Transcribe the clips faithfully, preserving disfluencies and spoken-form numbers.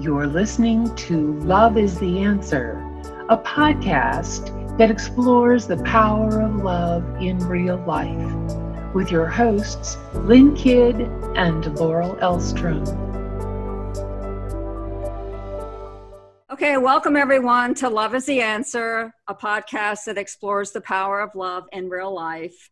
You're listening to Love Is the Answer, a podcast that explores the power of love in real life, with your hosts, Lynn Kidd and Laurel Elstrom. Okay, welcome everyone to Love Is the Answer, a podcast that explores the power of love in real life.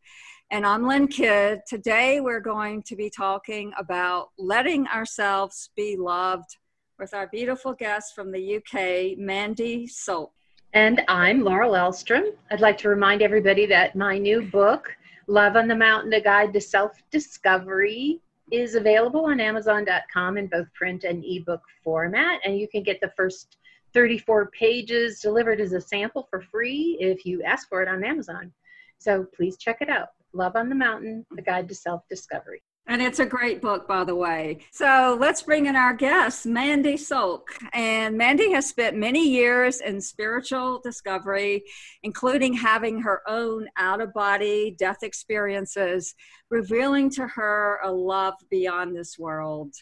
And I'm Lynn Kidd. Today we're going to be talking about letting ourselves be loved with our beautiful guest from the U K, Mandi Solk. And I'm Laurel Elstrom. I'd like to remind everybody that my new book, Love on the Mountain, A Guide to Self-Discovery, is available on amazon dot com in both print and ebook format. And you can get the first thirty-four pages delivered as a sample for free if you ask for it on Amazon. So please check it out. Love on the Mountain, A Guide to Self-Discovery. And it's a great book, by the way. So let's bring in our guest, Mandi Solk. And Mandi has spent many years in spiritual discovery, including having her own out-of-body death experiences, revealing to her a love beyond this world.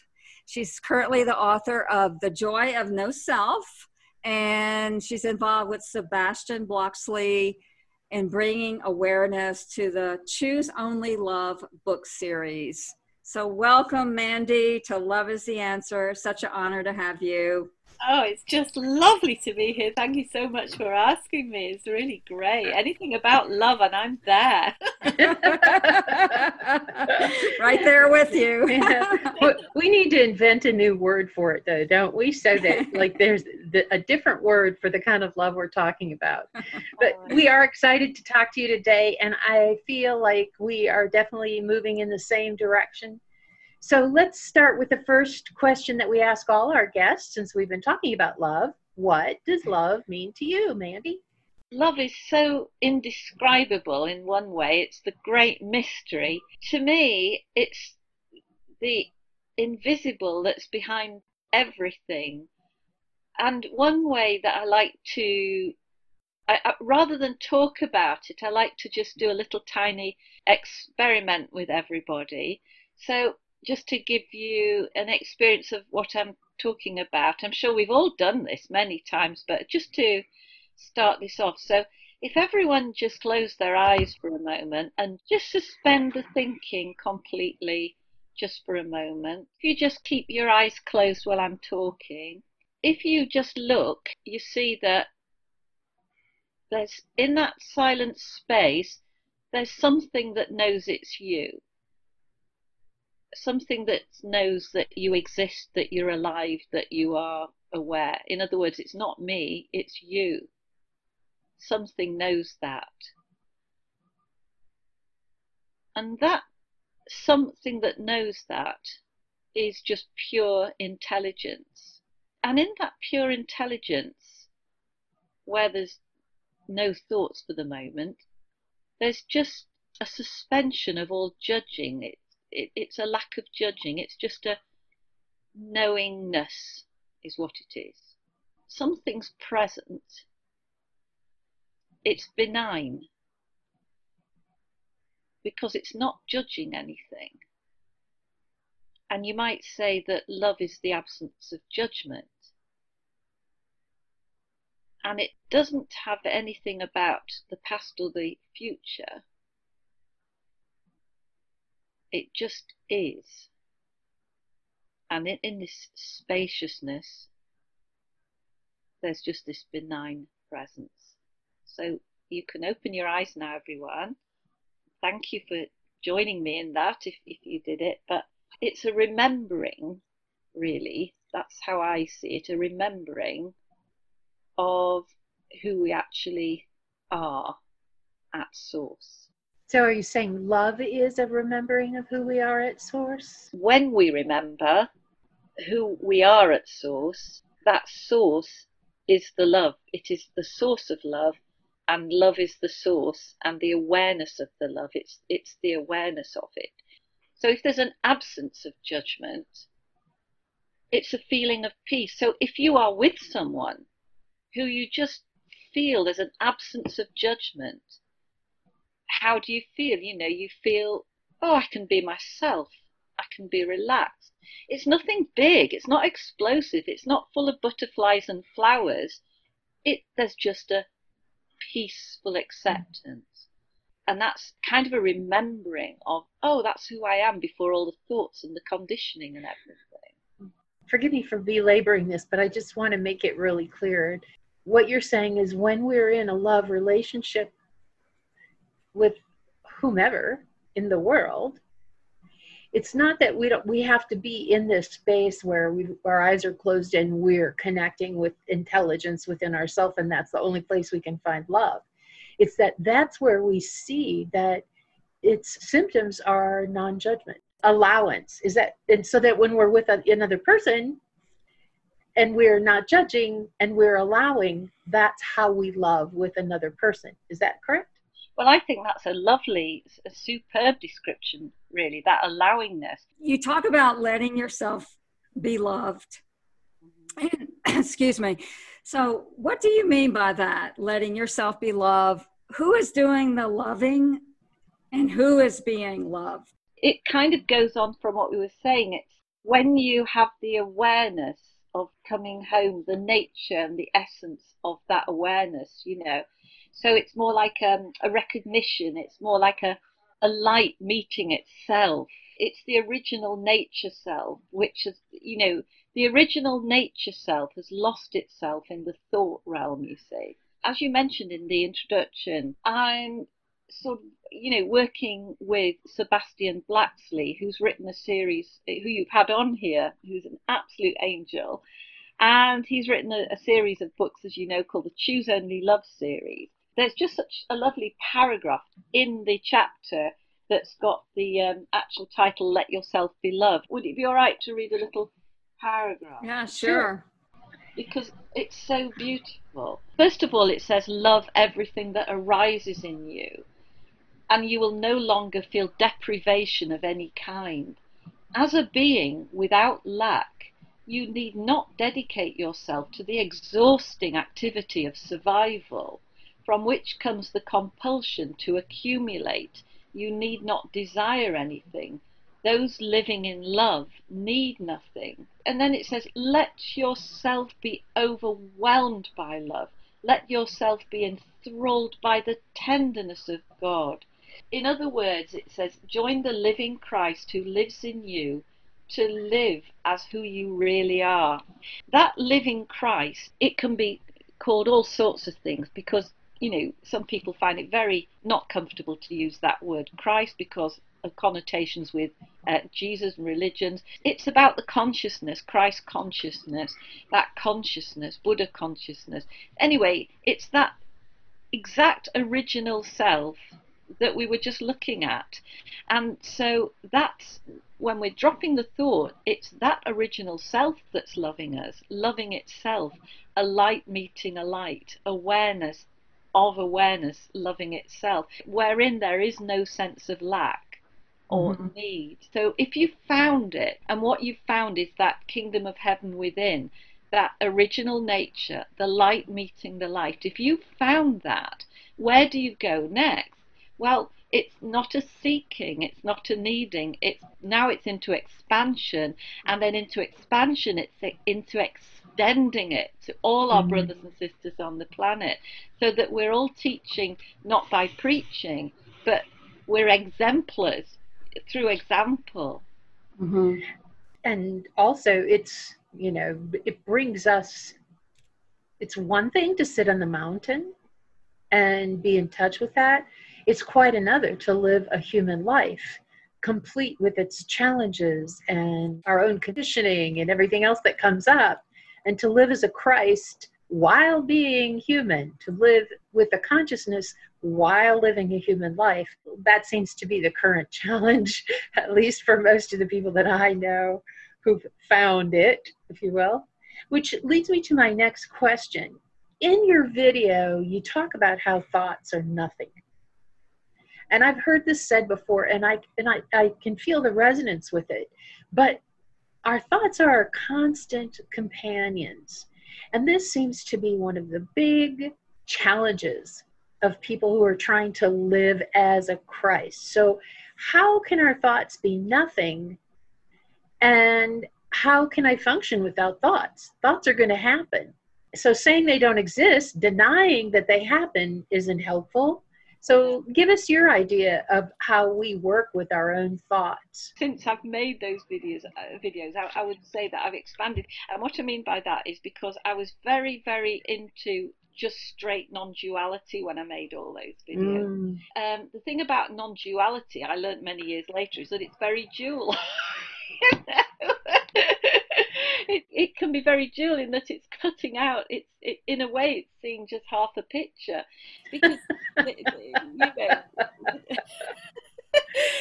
She's currently the author of The Joy of No Self, and she's involved with Sebastian Blaksley and bringing awareness to the Choose Only Love book series. So welcome, Mandi, to Love Is the Answer. Such an honor to have you. Oh, it's just lovely to be here. Thank you so much for asking me. It's really great. Anything about love and I'm there. Right there with you. Yeah. We need to invent a new word for it though, don't we? So that like there's the, a different word for the kind of love we're talking about. But we are excited to talk to you today, and I feel like we are definitely moving in the same direction. So let's start with the first question that we ask all our guests since we've been talking about love. What does love mean to you, Mandi? Love is so indescribable in one way. It's the great mystery. To me, it's the invisible that's behind everything. And one way that I like to, I, I, rather than talk about it, I like to just do a little tiny experiment with everybody. So just to give you an experience of what I'm talking about, I'm sure we've all done this many times, but just to start this off. So if everyone just closed their eyes for a moment and just suspend the thinking completely just for a moment. If you just keep your eyes closed while I'm talking, if you just look, you see that there's in that silent space, there's something that knows it's you. Something that knows that you exist, that you're alive, that you are aware. In other words, it's not me, it's you. Something knows that. And that something that knows that is just pure intelligence. And in that pure intelligence, where there's no thoughts for the moment, there's just a suspension of all judging it. It, it's a lack of judging. It's just a knowingness is what it is. Something's present. It's benign because it's not judging anything. And you might say that love is the absence of judgment. And it doesn't have anything about the past or the future. It just is. And in, in this spaciousness, there's just this benign presence. So you can open your eyes now, everyone. Thank you for joining me in that, if, if you did it. But it's a remembering, really. That's how I see it, a remembering of who we actually are at source. So are you saying love is a remembering of who we are at source? When we remember who we are at source, that source is the love. It is the source of love, and love is the source and the awareness of the love. It's it's the awareness of it. So if there's an absence of judgment, it's a feeling of peace. So if you are with someone who you just feel there's an absence of judgment, how do you feel? You know, you feel, oh, I can be myself. I can be relaxed. It's nothing big. It's not explosive. It's not full of butterflies and flowers. It, there's just a peaceful acceptance. And that's kind of a remembering of, oh, that's who I am before all the thoughts and the conditioning and everything. Forgive me for belaboring this, but I just want to make it really clear. What you're saying is when we're in a love relationship with whomever in the world, it's not that we don't, we have to be in this space where we, our eyes are closed and we're connecting with intelligence within ourselves, and that's the only place we can find love. It's that that's where we see that its symptoms are non-judgment, allowance. Is that, and so that when we're with a, another person and we're not judging and we're allowing, that's how we love with another person. Is that correct? Well, I think that's a lovely, a superb description, really, that allowingness. You talk about letting yourself be loved. Mm-hmm. And, excuse me. So what do you mean by that, letting yourself be loved? Who is doing the loving and who is being loved? It kind of goes on from what we were saying. It's when you have the awareness of coming home, the nature and the essence of that awareness, you know. So it's more like um, a recognition. It's more like a, a light meeting itself. It's the original nature self, which is, you know, the original nature self has lost itself in the thought realm, you see. As you mentioned in the introduction, I'm sort of, you know, working with Sebastian Blaksley, who's written a series, who you've had on here, who's an absolute angel. And he's written a, a series of books, as you know, called the Choose Only Love series. There's just such a lovely paragraph in the chapter that's got the um, actual title, Let Yourself Be Loved. Would it be all right to read a little paragraph? Yeah, sure. Because it's so beautiful. First of all, it says, love everything that arises in you, and you will no longer feel deprivation of any kind. As a being without lack, you need not dedicate yourself to the exhausting activity of survival, from which comes the compulsion to accumulate. You need not desire anything. Those living in love need nothing. And then it says, let yourself be overwhelmed by love. Let yourself be enthralled by the tenderness of God. In other words, it says, join the living Christ who lives in you, to live as who you really are. That living Christ, it can be called all sorts of things, because, you know, some people find it very not comfortable to use that word Christ because of connotations with uh, Jesus and religions. It's about the consciousness, Christ consciousness, that consciousness, Buddha consciousness. Anyway, it's that exact original self that we were just looking at. And so that's when we're dropping the thought, it's that original self that's loving us, loving itself, a light meeting a light, awareness of awareness, loving itself, wherein there is no sense of lack or mm-hmm. need. So if you found it, and what you've found is that kingdom of heaven within, that original nature, the light meeting the light, if you found that, where do you go next? Well, it's not a seeking, it's not a needing, it's now it's into expansion, and then into expansion it's into extending it to all our mm-hmm. brothers and sisters on the planet, so that we're all teaching not by preaching, but we're exemplars through example. Mm-hmm. And also it's, you know, it brings us, it's one thing to sit on the mountain and be in touch with that. It's quite another to live a human life, complete with its challenges and our own conditioning and everything else that comes up, and to live as a Christ while being human, to live with a consciousness while living a human life. That seems to be the current challenge, at least for most of the people that I know who've found it, if you will, which leads me to my next question. In your video, you talk about how thoughts are nothing. And I've heard this said before, and I and I, I can feel the resonance with it. But our thoughts are our constant companions. And this seems to be one of the big challenges of people who are trying to live as a Christ. So how can our thoughts be nothing And how can I function without thoughts? Thoughts are going to happen. So saying they don't exist, denying that they happen, isn't helpful. So give us your idea of how we work with our own thoughts. Since I've made those videos, uh, videos I, I would say that I've expanded. And what I mean by that is because I was very, very into just straight non-duality when I made all those videos. Mm. Um, the thing about non-duality I learned many years later is that it's very dual. You know? It, it can be very dual in that it's cutting out. It's it, in a way, it's seeing just half a picture. Because it, you know.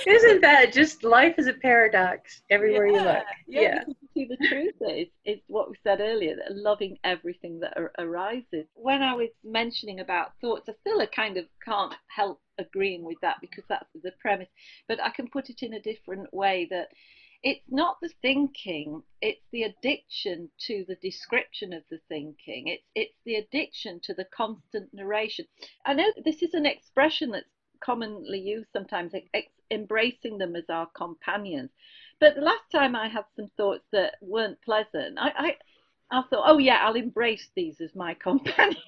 Isn't that just life is a paradox everywhere yeah, you look? Yeah, yeah. You see, the truth is, it's what we said earlier, that loving everything that ar- arises. When I was mentioning about thoughts, I still kind of can't help agreeing with that because that's the premise. But I can put it in a different way that. It's not the thinking, it's the addiction to the description of the thinking. It's it's the addiction to the constant narration. I know this is an expression that's commonly used sometimes, ex- embracing them as our companions. But the last time I had some thoughts that weren't pleasant, I, I, I thought, oh yeah, I'll embrace these as my companions.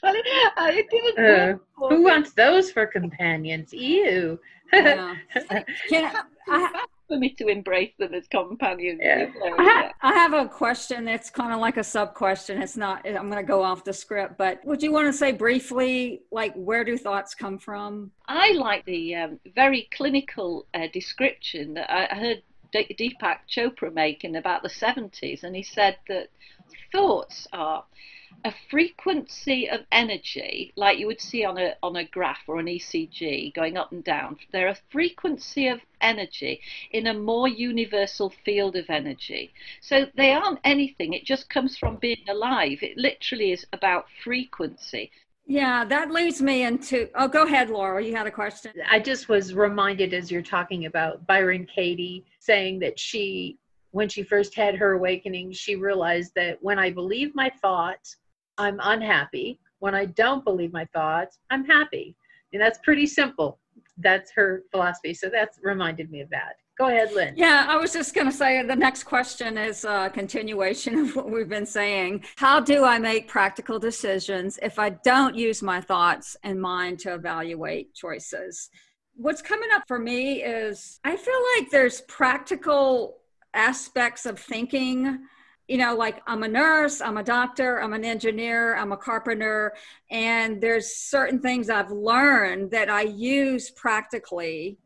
Well, it, it didn't uh, work. Who wants those for companions? Ew. Yeah. yeah. I, for me to embrace them as companions. Yeah. So, yeah. I, have, I have a question that's kind of like a sub-question. It's not, I'm going to go off the script, but would you want to say briefly, like, where do thoughts come from? I like the um, very clinical uh, description that I heard D- Deepak Chopra make in about the seventies, and he said that thoughts are a frequency of energy, like you would see on a on a graph or an E C G going up and down. They're a frequency of energy in a more universal field of energy. So they aren't anything. It just comes from being alive. It literally is about frequency. Yeah, that leads me into... Oh, go ahead, Laurel. You had a question. I just was reminded as you're talking about Byron Katie saying that she... when she first had her awakening, she realized that when I believe my thoughts, I'm unhappy. When I don't believe my thoughts, I'm happy. And that's pretty simple. That's her philosophy. So that's reminded me of that. Go ahead, Lynn. Yeah, I was just going to say the next question is a continuation of what we've been saying. How do I make practical decisions if I don't use my thoughts and mind to evaluate choices? What's coming up for me is I feel like there's practical aspects of thinking, you know, like I'm a nurse, I'm a doctor, I'm an engineer, I'm a carpenter, and there's certain things I've learned that I use practically,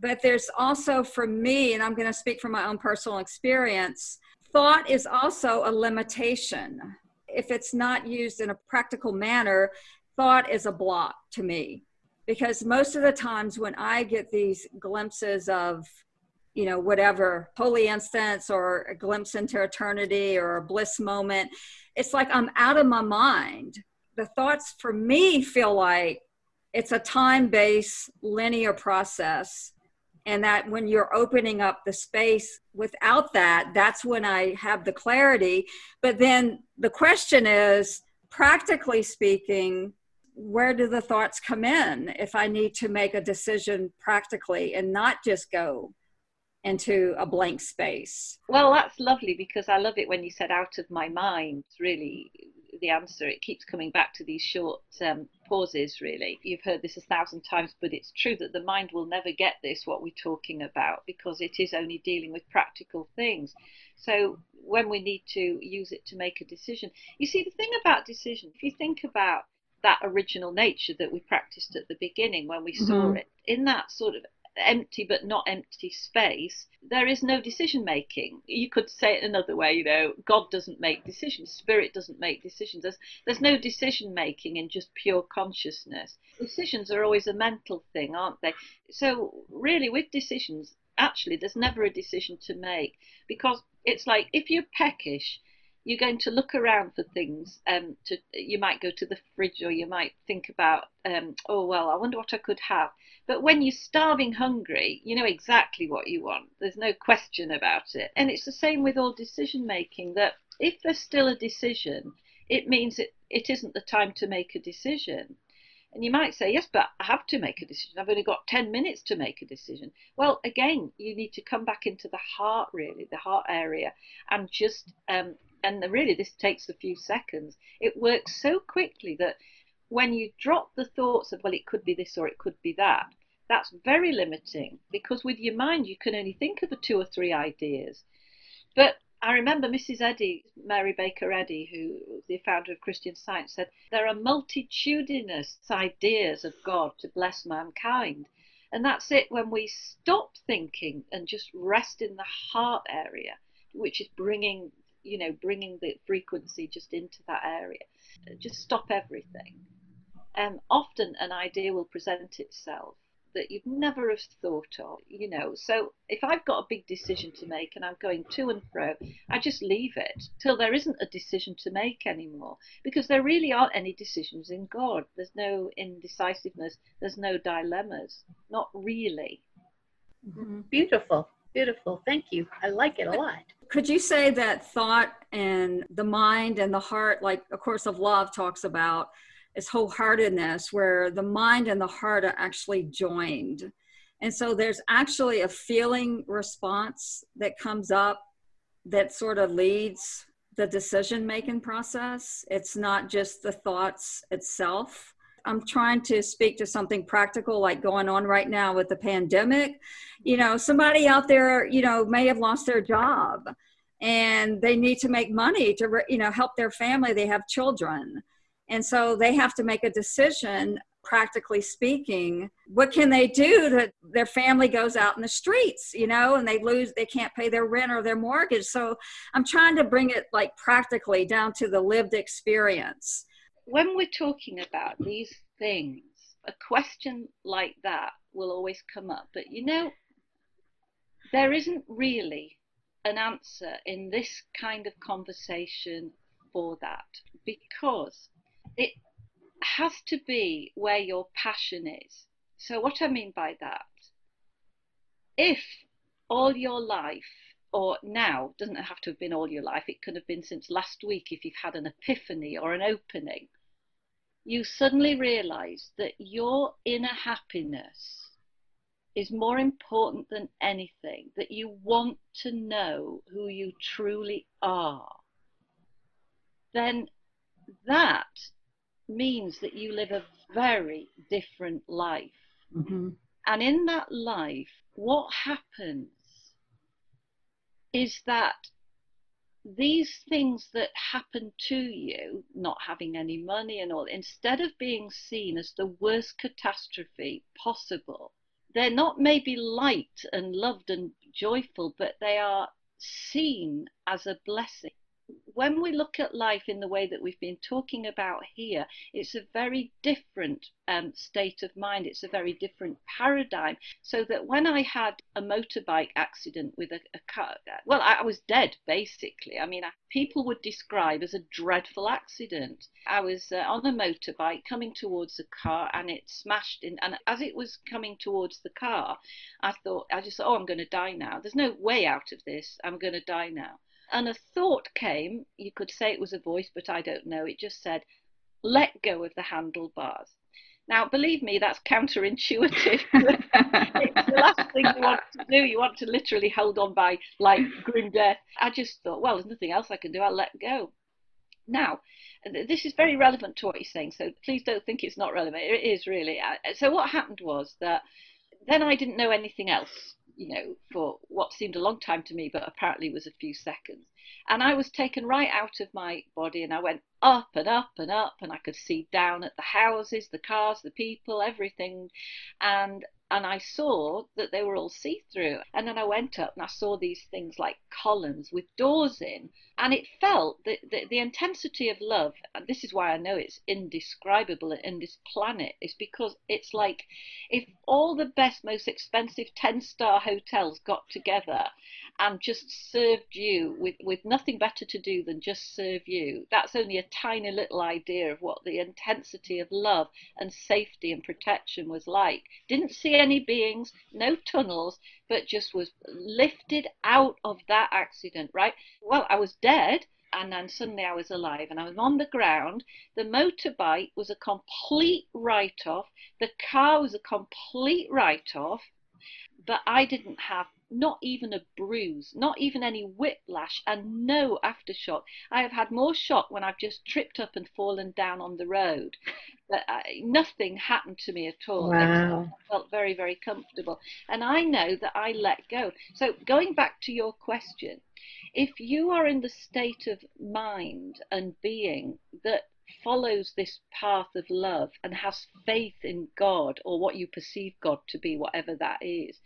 but there's also for me, and I'm going to speak from my own personal experience, thought is also a limitation. If it's not used in a practical manner, thought is a block to me, because most of the times when I get these glimpses of you know, whatever, holy instance or a glimpse into eternity or a bliss moment, it's like I'm out of my mind. The thoughts for me feel like it's a time-based linear process, and that when you're opening up the space without that, that's when I have the clarity. But then the question is, practically speaking, where do the thoughts come in if I need to make a decision practically and not just go into a blank space? Well, that's lovely, because I love it when you said out of my mind, really, the answer. It keeps coming back to these short um, pauses, really. You've heard this a thousand times, but it's true that the mind will never get this, what we're talking about, because it is only dealing with practical things. So when we need to use it to make a decision, you see, the thing about decision, if you think about that original nature that we practiced at the beginning when we mm-hmm. saw it, in that sort of empty but not empty space, there is no decision making. You could say it another way, you know, God doesn't make decisions, spirit doesn't make decisions. There's, there's no decision making in just pure consciousness. Decisions are always a mental thing, aren't they? So really with decisions, actually, there's never a decision to make, because it's like if you're peckish, you're going to look around for things. Um, to you might go to the fridge, or you might think about, um, oh well, I wonder what I could have. But when you're starving hungry, you know exactly what you want. There's no question about it. And it's the same with all decision making. That if there's still a decision, it means it, it isn't the time to make a decision. And you might say, yes, but I have to make a decision. I've only got ten minutes to make a decision. Well, again, you need to come back into the heart, really, the heart area, and just, um, and the, really this takes a few seconds. It works so quickly that when you drop the thoughts of, well, it could be this or it could be that, that's very limiting, because with your mind, you can only think of a two or three ideas. But I remember Missus Eddy, Mary Baker Eddy, who the founder of Christian Science, said, there are multitudinous ideas of God to bless mankind. And that's it, when we stop thinking and just rest in the heart area, which is bringing, you know, bringing the frequency just into that area. Just stop everything. Um, often an idea will present itself that you'd never have thought of, you know. So if I've got a big decision to make and I'm going to and fro, I just leave it till there isn't a decision to make anymore, because there really aren't any decisions in God. There's no indecisiveness. There's no dilemmas. Not really. Mm-hmm. Beautiful. Beautiful. Thank you. I like it a lot. Could you say that thought and the mind and the heart, like A Course of Love talks about, is wholeheartedness, where the mind and the heart are actually joined. And so there's actually a feeling response that comes up that sort of leads the decision-making process. It's not just the thoughts itself. I'm trying to speak to something practical, like going on right now with the pandemic. You know, somebody out there, you know, may have lost their job and they need to make money to, you know, help their family. They have children. And so they have to make a decision, practically speaking, what can they do that their family goes out in the streets, you know, and they lose, they can't pay their rent or their mortgage. So I'm trying to bring it like practically down to the lived experience. When we're talking about these things, a question like that will always come up. But, you know, there isn't really an answer in this kind of conversation for that, because it has to be where your passion is. So what I mean by that, if all your life, or now, doesn't have to have been all your life, it could have been since last week if you've had an epiphany or an opening, you suddenly realize that your inner happiness is more important than anything, that you want to know who you truly are, then that means that you live a very different life. Mm-hmm. And in that life, what happens is that these things that happen to you, not having any money and all, instead of being seen as the worst catastrophe possible, they're not maybe light and loved and joyful, but they are seen as a blessing. When we look at life in the way that we've been talking about here, it's a very different um, state of mind. It's a very different paradigm. So that when I had a motorbike accident with a, a car, well, I, I was dead, basically. I mean, I, people would describe as a dreadful accident. I was uh, on a motorbike coming towards a car and it smashed in. And as it was coming towards the car, I thought, I just thought, oh, I'm going to die now. There's no way out of this. I'm going to die now. And a thought came, you could say it was a voice, but I don't know. It just said, let go of the handlebars. Now, believe me, that's counterintuitive. It's the last thing you want to do. You want to literally hold on by, like, grim death. I just thought, well, there's nothing else I can do. I'll let go. Now, this is very relevant to what you're saying, so please don't think it's not relevant. It is, really. So what happened was that then I didn't know anything else, you know, for what seemed a long time to me, but apparently was a few seconds. And I was taken right out of my body and I went up and up and up, and I could see down at the houses, the cars, the people, everything. And and I saw that they were all see-through. And then I went up and I saw these things like columns with doors in, and it felt that the, the intensity of love, and this is why I know it's indescribable in this planet, is because it's like if all the best, most expensive ten-star hotels got together and just served you with, with nothing better to do than just serve you, that's only a tiny little idea of what the intensity of love and safety and protection was like. Didn't see any beings, no tunnels, but just was lifted out of that accident, right? Well, I was dead, and then suddenly I was alive and I was on the ground. The motorbike was a complete write-off. The car was a complete write-off. But I didn't have not even a bruise, not even any whiplash, and no aftershock. I have had more shock when I've just tripped up and fallen down on the road. But I, nothing happened to me at all. Wow. I felt very, very comfortable. And I know that I let go. So going back to your question, if you are in the state of mind and being that follows this path of love and has faith in God, or what you perceive God to be, whatever that is,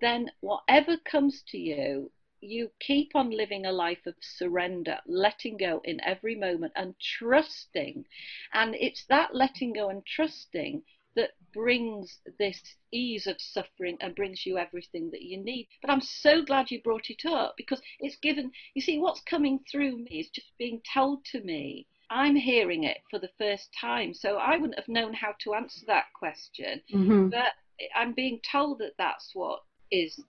then whatever comes to you, you keep on living a life of surrender, letting go in every moment and trusting. And it's that letting go and trusting that brings this ease of suffering and brings you everything that you need. But I'm so glad you brought it up, because it's given, you see, what's coming through me is just being told to me. I'm hearing it for the first time, so I wouldn't have known how to answer that question. Mm-hmm. But I'm being told that that's what is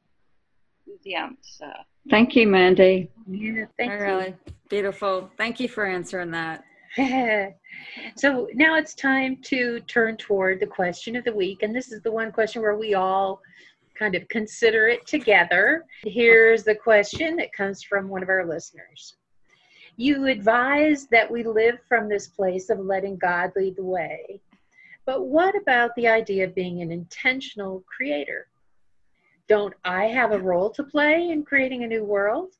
the answer. Thank you, Mandi. Yeah, thank you. Really beautiful. Thank you for answering that. So now it's time to turn toward the question of the week, and this is the one question where we all kind of consider it together. Here's the question that comes from one of our listeners. You advise that we live from this place of letting God lead the way. But what about the idea of being an intentional creator? Don't I have a role to play in creating a new world?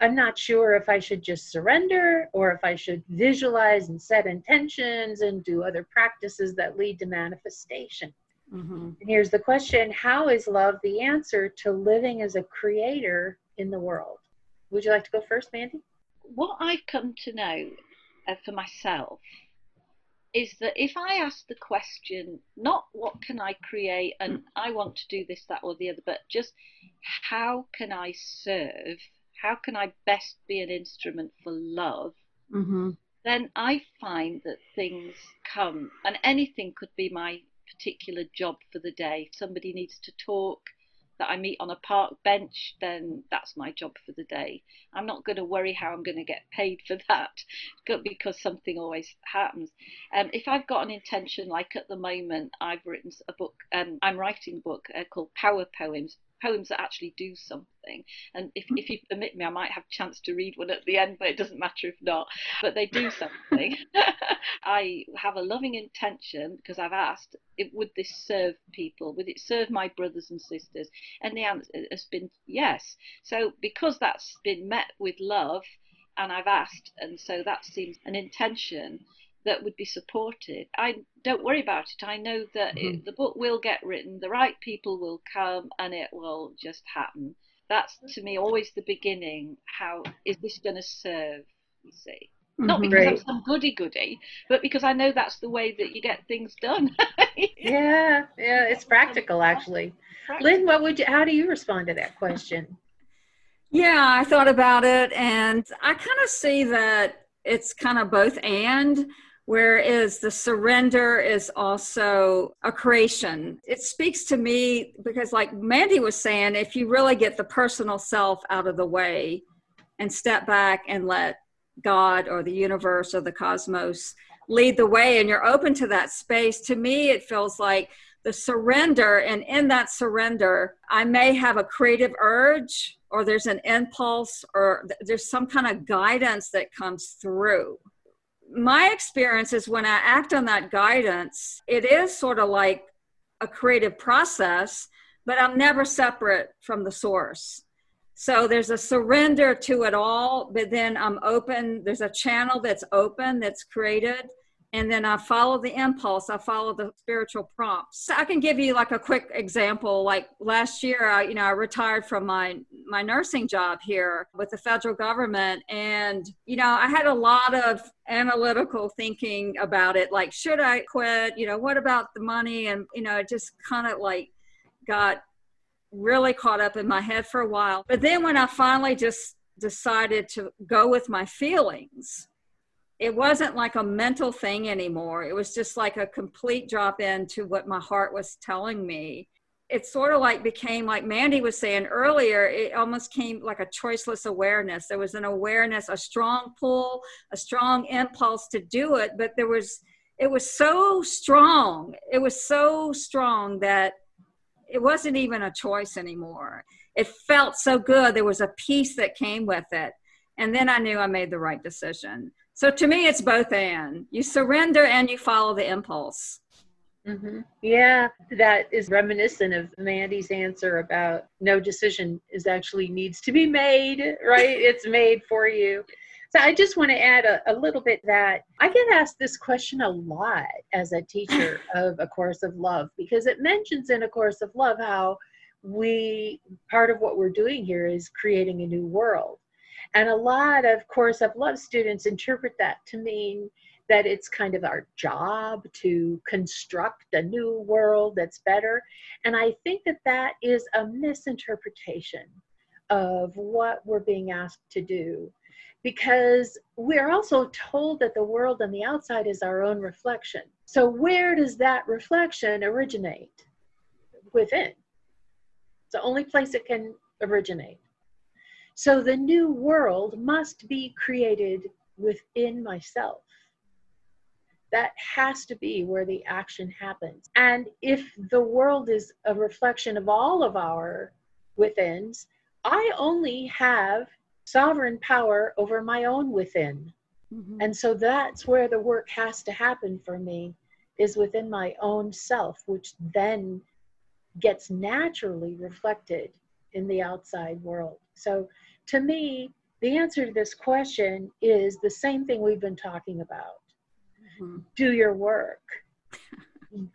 I'm not sure if I should just surrender or if I should visualize and set intentions and do other practices that lead to manifestation. Mm-hmm. And here's the question, how is love the answer to living as a creator in the world? Would you like to go first, Mandi? What I've come to know uh, for myself is that if I ask the question, not what can I create and I want to do this, that or the other, but just how can I serve, how can I best be an instrument for love, mm-hmm. then I find that things come, and anything could be my particular job for the day. If somebody needs to talk that I meet on a park bench, then that's my job for the day. I'm not going to worry how I'm going to get paid for that, because something always happens. Um, if I've got an intention, like at the moment, I've written a book, um, I'm writing a book uh, called Power Poems, poems that actually do something. And if, if you permit me, I might have a chance to read one at the end, but it doesn't matter if not, but they do something. I have a loving intention because I've asked, would this serve people? Would it serve my brothers and sisters? And the answer has been yes. So because that's been met with love and I've asked, and so that seems an intention that would be supported. I don't worry about it. I know that mm-hmm. it, the book will get written, the right people will come, and it will just happen. That's, to me, always the beginning. How is this going to serve, you see? Mm-hmm. Not because right. I'm some goody-goody, but because I know that's the way that you get things done. yeah, yeah, it's practical, actually. Practical. Lynn, what would you? How do you respond to that question? Yeah, I thought about it, and I kind of see that it's kind of both and. Whereas the surrender is also a creation. It speaks to me because, like Mandi was saying, if you really get the personal self out of the way and step back and let God or the universe or the cosmos lead the way and you're open to that space, to me it feels like the surrender, and in that surrender, I may have a creative urge or there's an impulse or there's some kind of guidance that comes through. My experience is when I act on that guidance, it is sort of like a creative process, but I'm never separate from the source. So there's a surrender to it all, but then I'm open. There's a channel that's open, that's created. And then I follow the impulse. I follow the spiritual prompts. So I can give you like a quick example. Like last year, I, you know, I retired from my, my nursing job here with the federal government. And, you know, I had a lot of analytical thinking about it. Like, should I quit? You know, what about the money? And, you know, it just kind of like got really caught up in my head for a while. But then when I finally just decided to go with my feelings, it wasn't like a mental thing anymore. It was just like a complete drop into what my heart was telling me. it sort of like became, like Mandi was saying earlier, it almost came like a choiceless awareness. There was an awareness, a strong pull, a strong impulse to do it, but there was, it was so strong. It was so strong that it wasn't even a choice anymore. It felt so good. There was a peace that came with it. And then I knew I made the right decision. So to me, it's both and. You surrender and you follow the impulse. Mm-hmm. Yeah, that is reminiscent of Mandi's answer about no decision is actually needs to be made, right? It's made for you. So I just want to add a, a little bit that I get asked this question a lot as a teacher of A Course of Love, because it mentions in A Course of Love how we, part of what we're doing here is creating a new world. And a lot of Course of Love students interpret that to mean that it's kind of our job to construct a new world that's better. And I think that that is a misinterpretation of what we're being asked to do. Because we're also told that the world on the outside is our own reflection. So where does that reflection originate? Within. It's the only place it can originate. So the new world must be created within myself. That has to be where the action happens. And if the world is a reflection of all of our withins, I only have sovereign power over my own within. Mm-hmm. And so that's where the work has to happen for me, is within my own self, which then gets naturally reflected in the outside world. So to me, the answer to this question is the same thing we've been talking about. Mm-hmm. Do your work.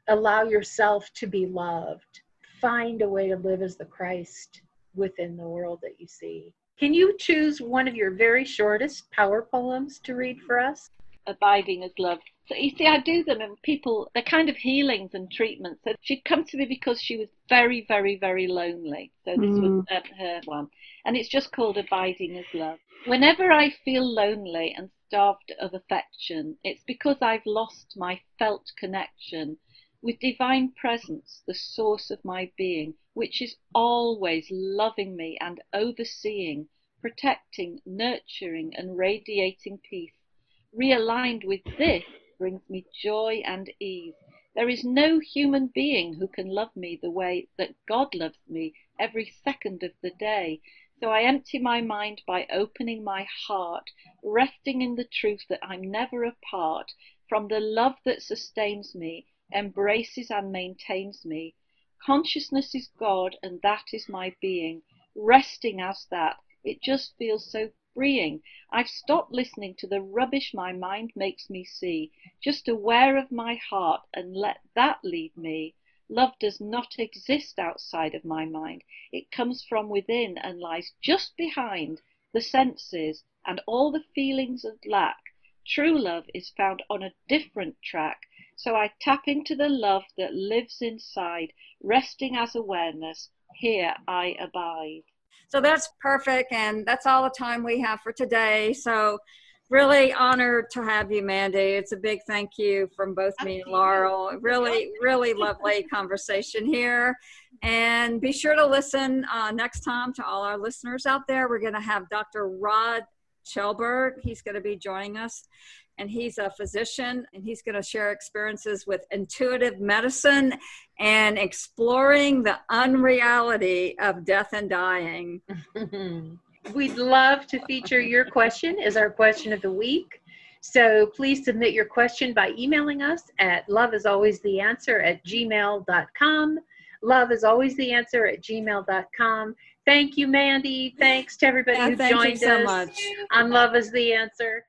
Allow yourself to be loved. Find a way to live as the Christ within the world that you see. Can you choose one of your very shortest power poems to read for us? Abiding is Love. So you see, I do them, and people, they're kind of healings and treatments. So she'd come to me because she was very, very, very lonely. So this mm. was um, her one. And it's just called Abiding is Love. Whenever I feel lonely and starved of affection, it's because I've lost my felt connection with divine presence, the source of my being, which is always loving me and overseeing, protecting, nurturing and radiating peace. Realigned with this brings me joy and ease. There is no human being who can love me the way that God loves me every second of the day. So I empty my mind by opening my heart, resting in the truth that I'm never apart from the love that sustains me, embraces and maintains me. Consciousness is God, and that is my being. Resting as that, it just feels so freeing. I've stopped listening to the rubbish my mind makes me see. Just aware of my heart and let that lead me. Love does not exist outside of my mind. It comes from within and lies just behind the senses and all the feelings of lack. True love is found on a different track. So I tap into the love that lives inside, resting as awareness. Here I abide. So that's perfect, and that's all the time we have for today. So really honored to have you, Mandi. It's a big thank you from both me and Laurel. Really, really lovely conversation here. And be sure to listen uh, next time to all our listeners out there. We're going to have Doctor Rod Chelberg. He's going to be joining us. And he's a physician, and he's going to share experiences with intuitive medicine and exploring the unreality of death and dying. We'd love to feature your question as our question of the week. So please submit your question by emailing us at love is always the answer at gmail dot com. love is always the answer at gmail dot com. Thank you, Mandi. Thanks to everybody yeah, who thank joined you so us much. On Love is the Answer.